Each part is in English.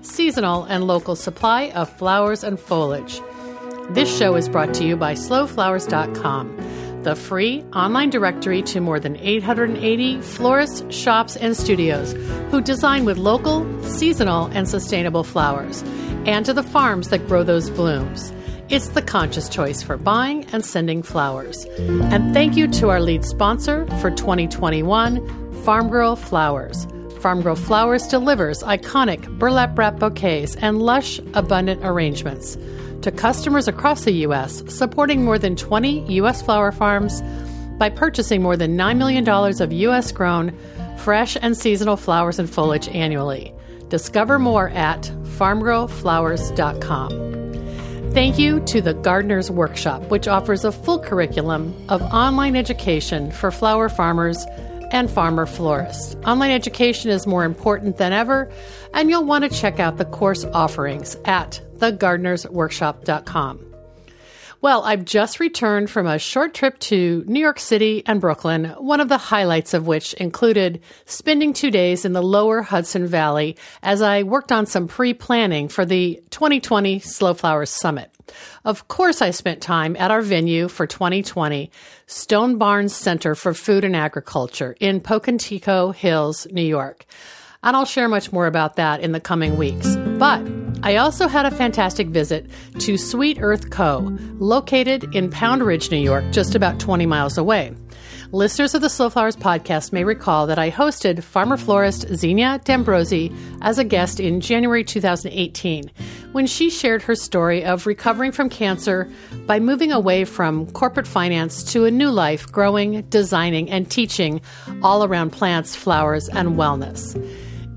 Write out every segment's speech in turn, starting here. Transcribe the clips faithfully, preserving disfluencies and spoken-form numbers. seasonal and local supply of flowers and foliage. This show is brought to you by slow flowers dot com, the free online directory to more than eight hundred eighty florists, shops, and studios who design with local, seasonal, and sustainable flowers, and to the farms that grow those blooms. It's the conscious choice for buying and sending flowers. And thank you to our lead sponsor for twenty twenty-one, Farmgirl Flowers. Farmgirl Flowers delivers iconic burlap wrap bouquets and lush, abundant arrangements to customers across the U S, supporting more than twenty U S flower farms by purchasing more than nine million dollars of U S-grown, fresh and seasonal flowers and foliage annually. Discover more at farm grow flowers dot com. Thank you to The Gardener's Workshop, which offers a full curriculum of online education for flower farmers and farmer florists. Online education is more important than ever, and you'll want to check out the course offerings at the gardeners workshop dot com. Well, I've just returned from a short trip to New York City and Brooklyn, one of the highlights of which included spending two days in the lower Hudson Valley as I worked on some pre-planning for the twenty twenty Slow Flowers Summit. Of course, I spent time at our venue for twenty twenty, Stone Barns Center for Food and Agriculture in Pocantico Hills, New York. And I'll share much more about that in the coming weeks. But I also had a fantastic visit to Sweet Earth Co., located in Pound Ridge, New York, just about twenty miles away. Listeners of the Slow Flowers podcast may recall that I hosted farmer florist Xenia D'Ambrosi as a guest in January two thousand eighteen, when she shared her story of recovering from cancer by moving away from corporate finance to a new life growing, designing, and teaching all around plants, flowers, and wellness.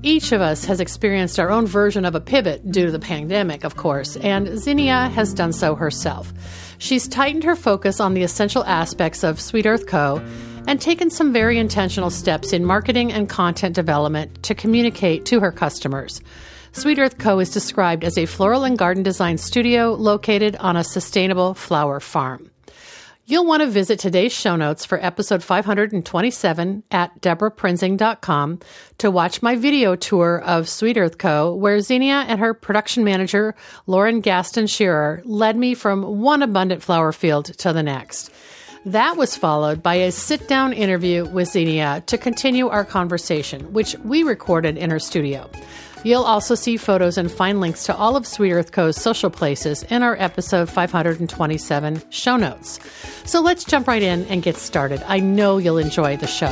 Each of us has experienced our own version of a pivot due to the pandemic, of course, and Xenia has done so herself. She's tightened her focus on the essential aspects of Sweet Earth Co. and taken some very intentional steps in marketing and content development to communicate to her customers. Sweet Earth Co. is described as a floral and garden design studio located on a sustainable flower farm. You'll want to visit today's show notes for episode five hundred twenty-seven at Debra Prinzing dot com to watch my video tour of Sweet Earth Co., where Xenia and her production manager, Lauren Gaston-Shearer, led me from one abundant flower field to the next. That was followed by a sit-down interview with Xenia to continue our conversation, which we recorded in her studio. You'll also see photos and find links to all of Sweet Earth Co.'s social places in our episode five hundred twenty-seven show notes. So let's jump right in and get started. I know you'll enjoy the show.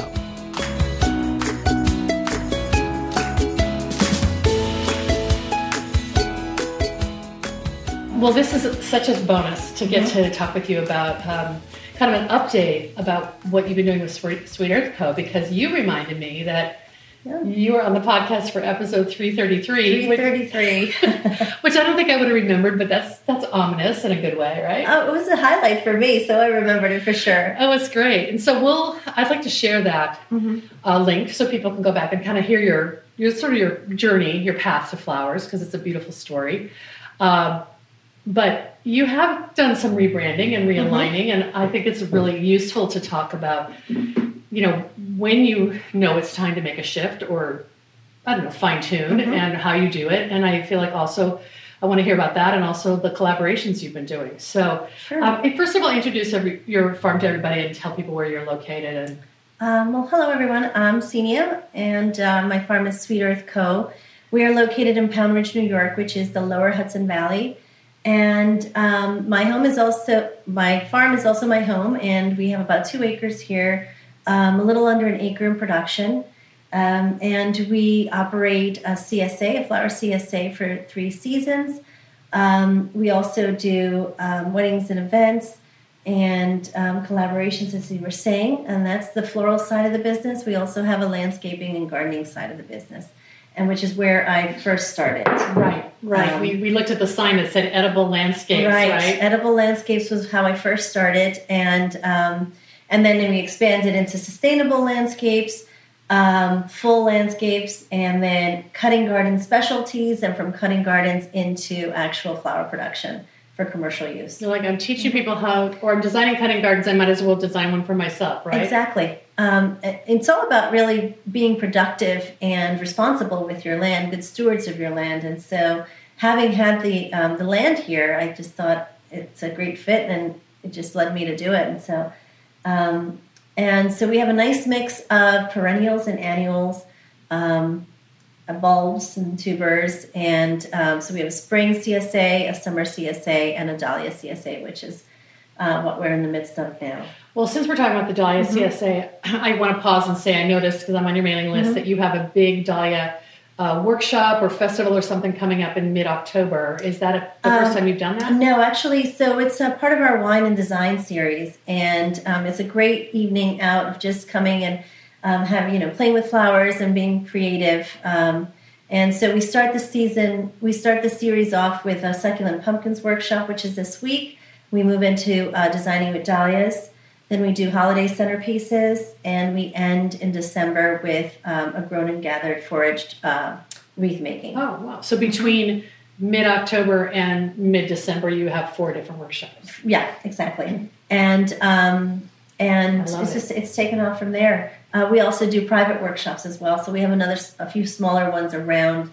Well, this is such a bonus to get mm-hmm. to talk with you about um, kind of an update about what you've been doing with Sweet Earth Co., because you reminded me that yeah. you were on the podcast for episode three thirty-three. three thirty-three. Which, which I don't think I would have remembered, but that's that's ominous in a good way, right? Oh, it was a highlight for me, so I remembered it for sure. Oh, it's great. And so we'll, I'd like to share that mm-hmm. uh, link so people can go back and kind of hear your, your sort of your journey, your path to flowers, because it's a beautiful story. Uh, but you have done some rebranding and realigning, mm-hmm. and I think it's really useful to talk about, you know, when you know it's time to make a shift or, I don't know, fine-tune mm-hmm. and how you do it. And I feel like also I want to hear about that and also the collaborations you've been doing. So sure. um, first of all, introduce every, your farm to everybody and tell people where you're located. And um, well, hello, everyone. I'm Xenia, and uh, my farm is Sweet Earth Co. We are located in Pound Ridge, New York, which is the lower Hudson Valley. And um, my home is also, my farm is also my home, and we have about two acres here. Um, a little under an acre in production, um, and we operate a C S A, a flower C S A, for three seasons. Um, we also do um, weddings and events and um, collaborations, as we were saying, and that's the floral side of the business. We also have a landscaping and gardening side of the business, and which is where I first started. Right, right. Um, we, we looked at the sign that said Edible Landscapes, right? right? Edible Landscapes was how I first started, and um, and then we expanded into Sustainable Landscapes, um, Full Landscapes, and then Cutting Garden Specialties, and from Cutting Gardens into actual flower production for commercial use. You're like, I'm teaching people how, or I'm designing cutting gardens, I might as well design one for myself, right? Exactly. Um, it's all about really being productive and responsible with your land, good stewards of your land. And so having had the um, the land here, I just thought it's a great fit, and it just led me to do it. And so, um, and so we have a nice mix of perennials and annuals, um, bulbs and tubers. And um, so we have a spring C S A, a summer C S A, and a dahlia C S A, which is Uh, what we're in the midst of now. Well, since we're talking about the dahlia mm-hmm. C S A, I want to pause and say I noticed, because I'm on your mailing list, mm-hmm. that you have a big dahlia uh, workshop or festival or something coming up in mid-October. Is that a, the um, first time you've done that? No, actually. So it's a part of our wine and design series, and um, it's a great evening out of just coming and um, having, you know, playing with flowers and being creative. Um, and so we start the season, we start the series off with a succulent pumpkins workshop, which is this week. We move into uh, designing with dahlias. Then we do holiday centerpieces, and we end in December with um, a grown and gathered foraged uh, wreath making. Oh, wow. So between mid-October and mid-December, you have four different workshops. Yeah, exactly. And um, and it's just, it. it's taken off from there. Uh, we also do private workshops as well. So we have another a few smaller ones around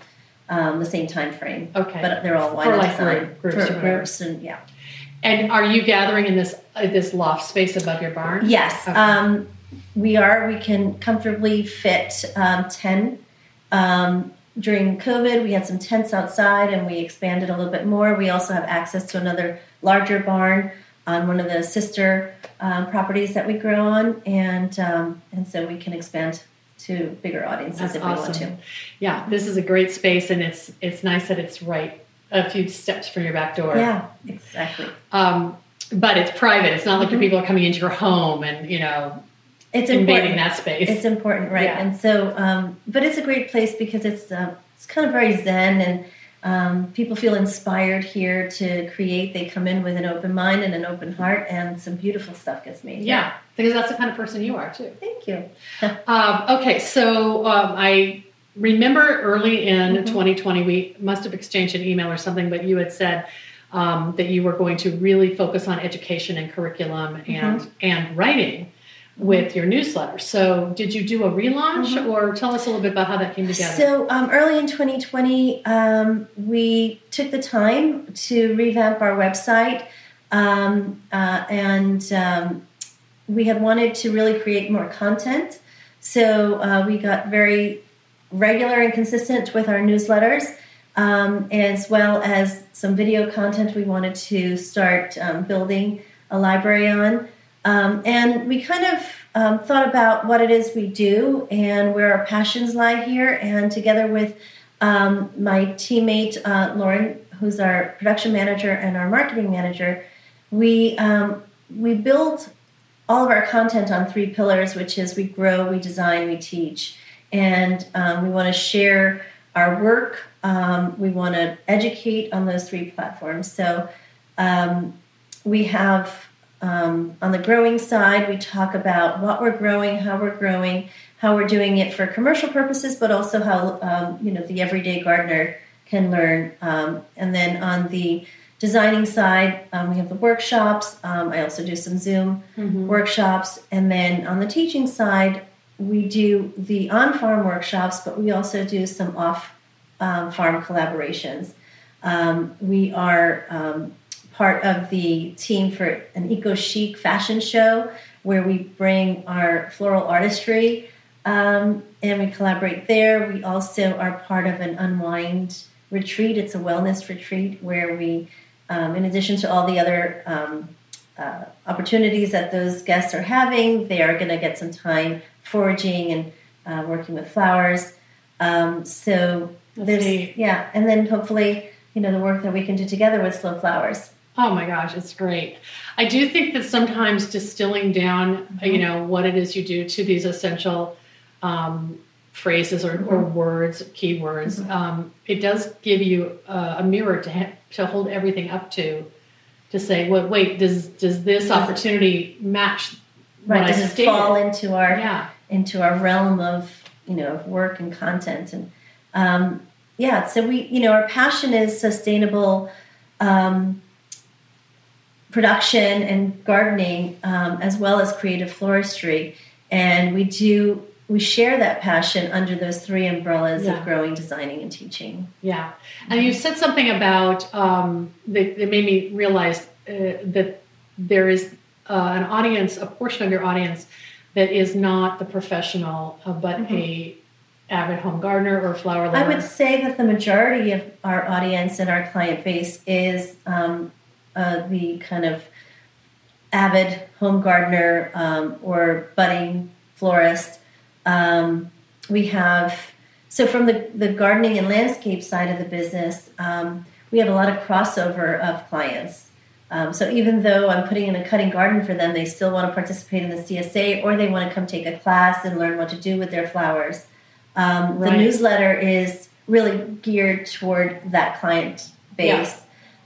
um, the same time frame. Okay. But they're all wine and design. For groups. For groups and, yeah. And are you gathering in this uh, this loft space above your barn? Yes, okay. um, we are. We can comfortably fit um, ten. Um, during COVID, we had some tents outside, and we expanded a little bit more. We also have access to another larger barn on one of the sister um, properties that we grow on, and um, and so we can expand to bigger audiences. That's if awesome. We want to. Yeah, this is a great space, and it's it's nice that it's right a few steps from your back door. Yeah, exactly. Um, but it's private. It's not like mm-hmm. people are coming into your home and, you know, it's invading important. That space. It's important, right? Yeah. And so, um, but it's a great place because it's uh, it's kind of very zen, and um, people feel inspired here to create. They come in with an open mind and an open heart, and some beautiful stuff gets made. Yeah, yeah. Because that's the kind of person you are too. Thank you. um, okay, so um, I. Remember early in mm-hmm. twenty twenty, we must have exchanged an email or something, but you had said um, that you were going to really focus on education and curriculum and, mm-hmm. and writing with your newsletter. So did you do a relaunch mm-hmm. or tell us a little bit about how that came together? So um, early in twenty twenty, um, we took the time to revamp our website, um, uh, and um, we had wanted to really create more content. So uh, we got very regular and consistent with our newsletters, um, as well as some video content we wanted to start um, building a library on. Um, and we kind of um, thought about what it is we do and where our passions lie here. And together with um, my teammate, uh, Lauren, who's our production manager and our marketing manager, we um, we built all of our content on three pillars, which is we grow, we design, we teach. And um, we want to share our work. Um, we want to educate on those three platforms. So um, we have, um, on the growing side, we talk about what we're growing, how we're growing, how we're doing it for commercial purposes, but also how um, you know, the everyday gardener can learn. Um, and then on the designing side, um, we have the workshops. Um, I also do some Zoom mm-hmm. workshops. And then on the teaching side, we do the on-farm workshops, but we also do some off-farm um, collaborations. Um, we are um, part of the team for an eco-chic fashion show where we bring our floral artistry um, and we collaborate there. We also are part of an unwind retreat. It's a wellness retreat where we, um, in addition to all the other um, uh, opportunities that those guests are having, they are going to get some time foraging and uh, working with flowers. Um, so That's there's, neat. yeah, and then hopefully, you know, the work that we can do together with Slow Flowers. Oh my gosh, it's great. I do think that sometimes distilling down, mm-hmm. you know, what it is you do to these essential um, phrases or, or words, keywords. Mm-hmm. Um, it does give you a, a mirror to ha- to hold everything up to, to say, well, wait, does does this opportunity match? Right, what does I it stated? Fall into our yeah. into our realm of you know of work and content and um, yeah. So we you know our passion is sustainable um, production and gardening um, as well as creative floristry, and we do. We share that passion under those three umbrellas yeah. of growing, designing, and teaching. Yeah. And you said something about, um, that, that made me realize uh, that there is uh, an audience, a portion of your audience that is not the professional, uh, but mm-hmm. a avid home gardener or flower lover. I would say that the majority of our audience and our client base is um, uh, the kind of avid home gardener um, or budding florist. Um, we have, so from the, the gardening and landscape side of the business, um, we have a lot of crossover of clients. Um, so even though I'm putting in a cutting garden for them, they still want to participate in the C S A or they want to come take a class and learn what to do with their flowers. Um, right. The newsletter is really geared toward that client base,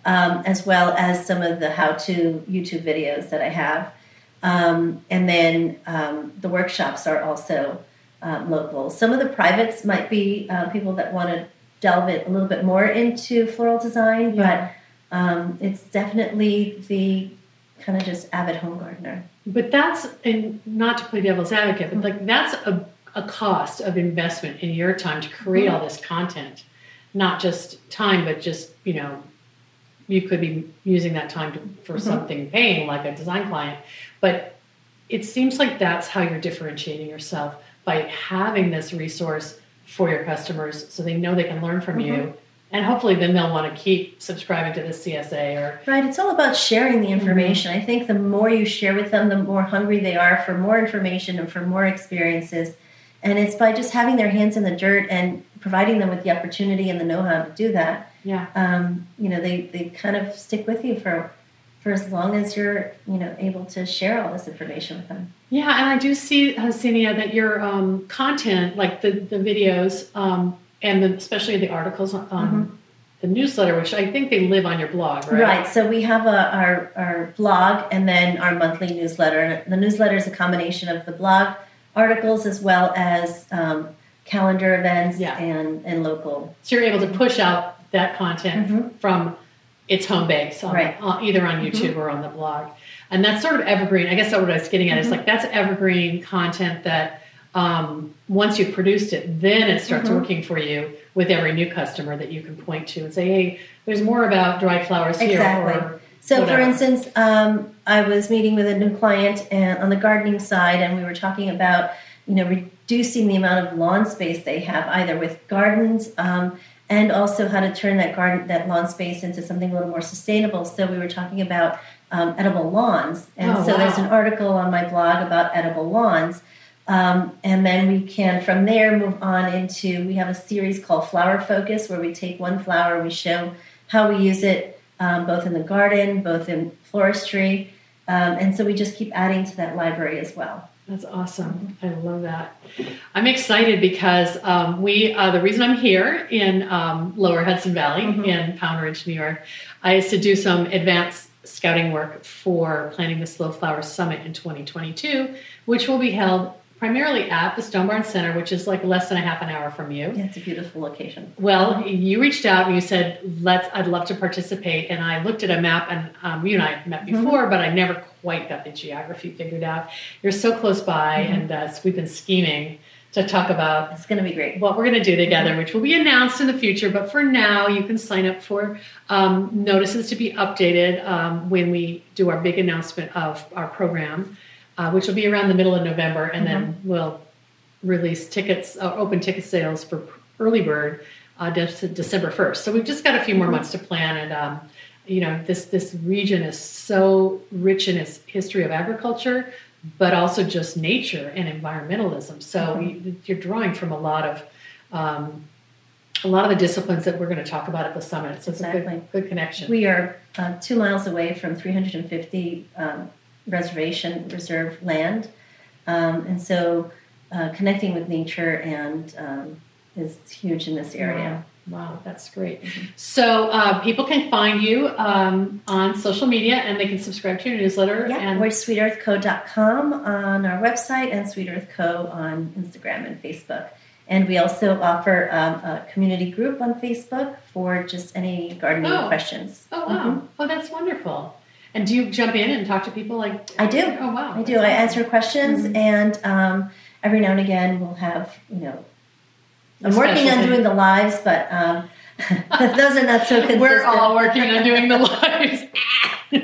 yeah. um, as well as some of the how-to YouTube videos that I have. Um, and then um, the workshops are also... Um, local. Some of the privates might be uh, people that want to delve it a little bit more into floral design, yeah. but um, it's definitely the kind of just avid home gardener. But that's, and not to play devil's advocate, but like that's a, a cost of investment in your time to create mm-hmm. all this content, not just time, but just, you know, you could be using that time to, for mm-hmm. something paying like a design client. But it seems like that's how you're differentiating yourself. By having this resource for your customers so they know they can learn from mm-hmm. you. And hopefully then they'll want to keep subscribing to the C S A. Or Right. It's all about sharing the information. Mm-hmm. I think the more you share with them, the more hungry they are for more information and for more experiences. And it's by just having their hands in the dirt and providing them with the opportunity and the know-how to do that. Yeah. Um, you know, they, they kind of stick with you for for as long as you're, you know, able to share all this information with them. Yeah, and I do see, Xenia, that your um, content, like the, the videos, um, and the, especially the articles on um, mm-hmm. the newsletter, which I think they live on your blog, right? Right, so we have a, our, our blog and then our monthly newsletter. And the newsletter is a combination of the blog articles as well as um, calendar events yeah. and, and local. So you're able to push out that content mm-hmm. from... It's home base, on, right. on, either on YouTube mm-hmm. or on the blog. And that's sort of evergreen. I guess that's what I was getting at. Mm-hmm. It's like that's evergreen content that um, once you've produced it, then it starts mm-hmm. working for you with every new customer that you can point to and say, hey, there's more about dried flowers here. Exactly. Or so, whatever. For instance, um, I was meeting with a new client and, on the gardening side, and we were talking about, you know, reducing the amount of lawn space they have, either with gardens um and also how to turn that garden, that lawn space into something a little more sustainable. So we were talking about um, edible lawns. And oh, so wow. there's an article on my blog about edible lawns. Um, and then we can, from there, move on into, we have a series called Flower Focus, where we take one flower and we show how we use it, um, both in the garden, both in floristry. Um, and so we just keep adding to that library as well. That's awesome. I love that. I'm excited because um, we, uh, the reason I'm here in um, Lower Hudson Valley mm-hmm. in Pound Ridge, New York, I is to do some advanced scouting work for planning the Slow Flowers Summit in twenty twenty-two, which will be held primarily at the Stone Barns Center, which is like less than a half an hour from you. Yeah, it's a beautiful location. Well, mm-hmm. you reached out and you said, "Let's." I'd love to participate. And I looked at a map, and um, you and I met before, mm-hmm. but I never quite got the geography figured out. You're so close by, mm-hmm. and uh, we've been scheming to talk about. It's going to be great. What we're going to do together, mm-hmm. which will be announced in the future. But for now, you can sign up for um, notices to be updated um, when we do our big announcement of our program. Uh, which will be around the middle of November, and mm-hmm. then we'll release tickets, uh, open ticket sales for early bird uh, de- December first. So we've just got a few more mm-hmm. months to plan, and um, you know, this this region is so rich in its history of agriculture, but also just nature and environmentalism. So mm-hmm. you, you're drawing from a lot of um, a lot of the disciplines that we're going to talk about at the summit. So exactly. It's a good, good connection. We are uh, two miles away from three hundred fifty. Um, reservation reserve land um, and so uh, connecting with nature and um, is huge in this area. Wow, wow, that's great. Mm-hmm. So uh, people can find you um, on social media, and they can subscribe to your newsletter. Yeah, and we're sweet earth co dot com on our website and Sweet Earth Co. on Instagram and Facebook. And we also offer um, a community group on Facebook for just any gardening oh. questions. Oh, wow. Mm-hmm. Oh, that's wonderful. And do you jump in and talk to people? Like I do. Oh, wow. I do. Awesome. I answer questions, mm-hmm. and um, every now and again we'll have, you know, I'm working on doing the lives, but um, those are not so consistent. We're all working on doing the lives.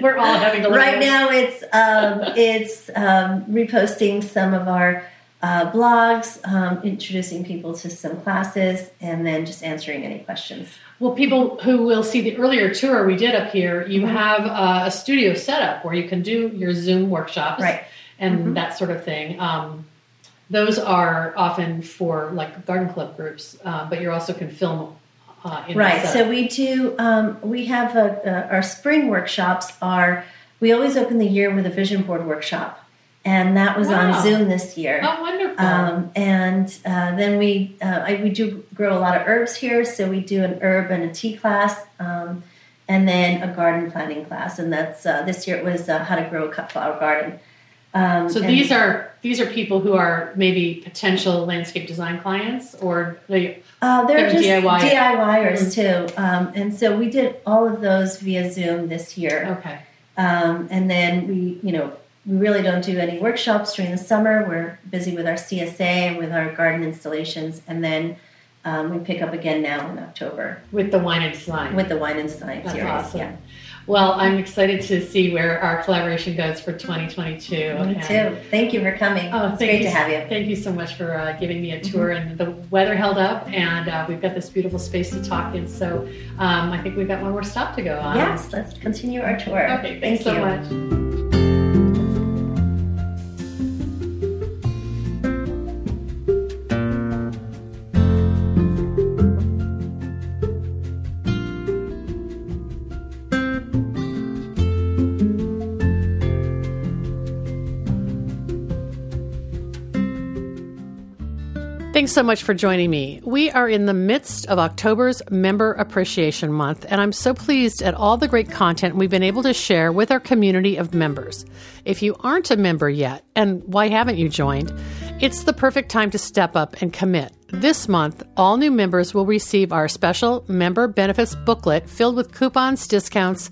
We're all having the lives. Right now it's, um, it's um, reposting some of our Uh, blogs, um, introducing people to some classes, and then just answering any questions. Well, people who will see the earlier tour we did up here, you mm-hmm. have uh, a studio set up where you can do your Zoom workshops right. and mm-hmm. that sort of thing. Um, those are often for like garden club groups, uh, but you also can film uh, in right. the setup. So we do, um, we have a, a, our spring workshops are, we always open the year with a vision board workshop. And that was wow. on Zoom this year. Oh, wonderful! Um, and uh, then we uh, I, we do grow a lot of herbs here, so we do an herb and a tea class, um, and then a garden planting class. And that's uh, this year it was uh, how to grow a cut flower garden. Um, so these are these are people who are maybe potential landscape design clients, or they uh, they're, they're just D I Y D I Y ers mm-hmm. too. Um, and so we did all of those via Zoom this year. Okay, um, and then we you know. We really don't do any workshops during the summer. We're busy with our C S A and with our garden installations. And then um, we pick up again now in October. With the wine and design. With the wine and design series. That's awesome. Yeah. Well, I'm excited to see where our collaboration goes for twenty twenty-two. Me too. And, thank you for coming. Oh, it's great you, to have you. Thank you so much for uh, giving me a tour. Mm-hmm. And the weather held up, and uh, we've got this beautiful space to talk in. So um, I think we've got one more stop to go on. Yes, let's continue our tour. Okay, thanks thank so you. much. Thanks so much for joining me. We are in the midst of October's Member Appreciation Month, and I'm so pleased at all the great content we've been able to share with our community of members. If you aren't a member yet, and why haven't you joined? It's the perfect time to step up and commit. This month, all new members will receive our special member benefits booklet filled with coupons, discounts,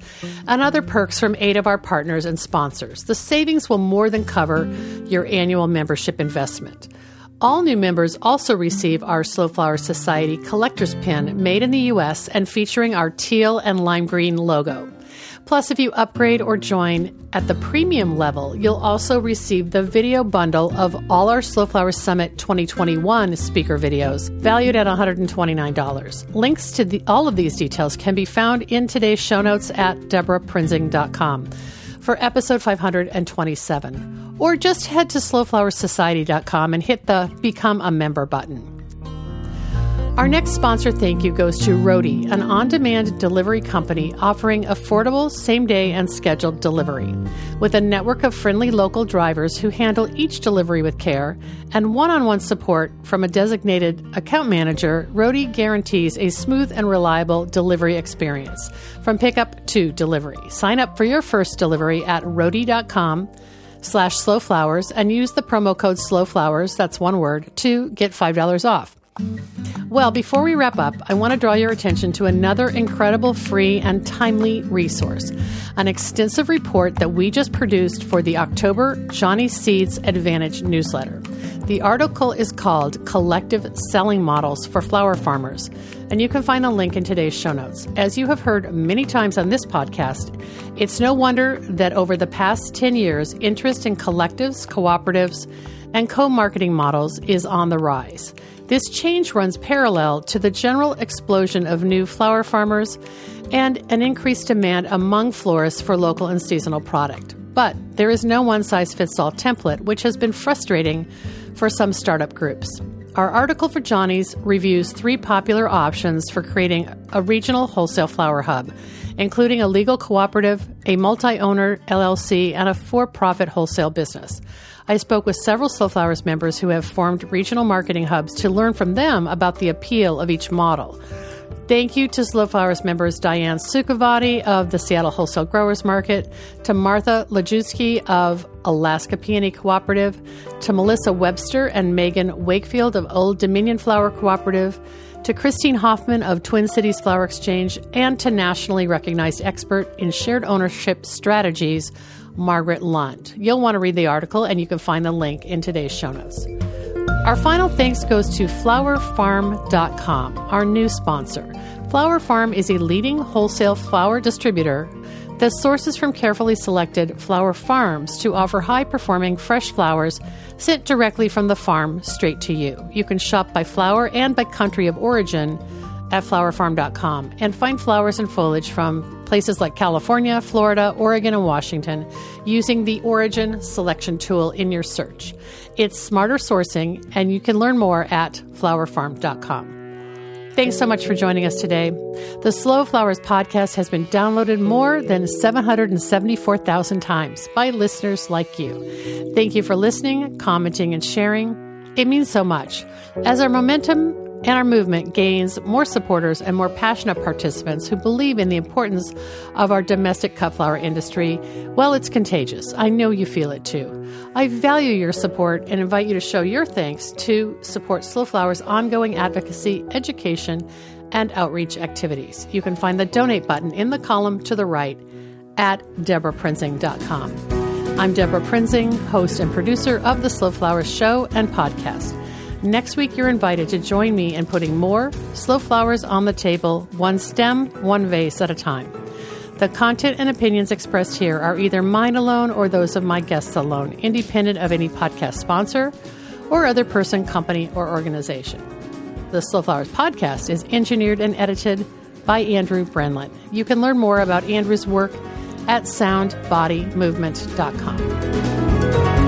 and other perks from eight of our partners and sponsors. The savings will more than cover your annual membership investment. All new members also receive our Slow Flower Society collector's pin made in the U S and featuring our teal and lime green logo. Plus, if you upgrade or join at the premium level, you'll also receive the video bundle of all our Slow Flower Summit twenty twenty-one speaker videos, valued at one hundred twenty-nine dollars. Links to the, all of these details can be found in today's show notes at Debra Prinzing dot com. for episode five hundred twenty-seven, or just head to slow flowers society dot com and hit the Become a Member button. Our next sponsor thank you goes to Roadie, an on-demand delivery company offering affordable same-day and scheduled delivery. With a network of friendly local drivers who handle each delivery with care and one-on-one support from a designated account manager, Roadie guarantees a smooth and reliable delivery experience from pickup to delivery. Sign up for your first delivery at roadie.com slash slowflowers and use the promo code slowflowers, that's one word, to get five dollars off. Well, before we wrap up, I want to draw your attention to another incredible free and timely resource, an extensive report that we just produced for the October Johnny Seeds Advantage newsletter. The article is called Collective Selling Models for Flower Farmers, and you can find a link in today's show notes. As you have heard many times on this podcast, it's no wonder that over the past ten years, interest in collectives, cooperatives, and co-marketing models is on the rise. This change runs parallel to the general explosion of new flower farmers and an increased demand among florists for local and seasonal product. But there is no one-size-fits-all template, which has been frustrating for some startup groups. Our article for Johnny's reviews three popular options for creating a regional wholesale flower hub, including a legal cooperative, a multi-owner L L C, and a for-profit wholesale business. I spoke with several Slow Flowers members who have formed regional marketing hubs to learn from them about the appeal of each model. Thank you to Slow Flowers members Diane Sukavati of the Seattle Wholesale Growers Market, to Martha Lajewski of Alaska Peony Cooperative, to Melissa Webster and Megan Wakefield of Old Dominion Flower Cooperative, to Christine Hoffman of Twin Cities Flower Exchange, and to nationally recognized expert in shared ownership strategies, Margaret Lund. You'll want to read the article, and you can find the link in today's show notes. Our final thanks goes to Flower Farm dot com, our new sponsor. Flower Farm is a leading wholesale flower distributor that sources from carefully selected flower farms to offer high-performing fresh flowers sent directly from the farm straight to you. You can shop by flower and by country of origin at Flower Farm dot com and find flowers and foliage from places like California, Florida, Oregon, and Washington using the Origin Selection tool in your search. It's smarter sourcing, and you can learn more at Flower Farm dot com. Thanks so much for joining us today. The Slow Flowers podcast has been downloaded more than seven hundred seventy-four thousand times by listeners like you. Thank you for listening, commenting, and sharing. It means so much. As our momentum and our movement gains more supporters and more passionate participants who believe in the importance of our domestic cut flower industry, well, it's contagious. I know you feel it too. I value your support and invite you to show your thanks to support Slow Flowers' ongoing advocacy, education, and outreach activities. You can find the donate button in the column to the right at Debra Prinzing dot com. I'm Debra Prinzing, host and producer of the Slow Flowers show and podcast. Next week, you're invited to join me in putting more slow flowers on the table, one stem, one vase at a time. The content and opinions expressed here are either mine alone or those of my guests alone, independent of any podcast sponsor or other person, company, or organization. The Slow Flowers podcast is engineered and edited by Andrew Brennlett. You can learn more about Andrew's work at Sound Body Movement dot com.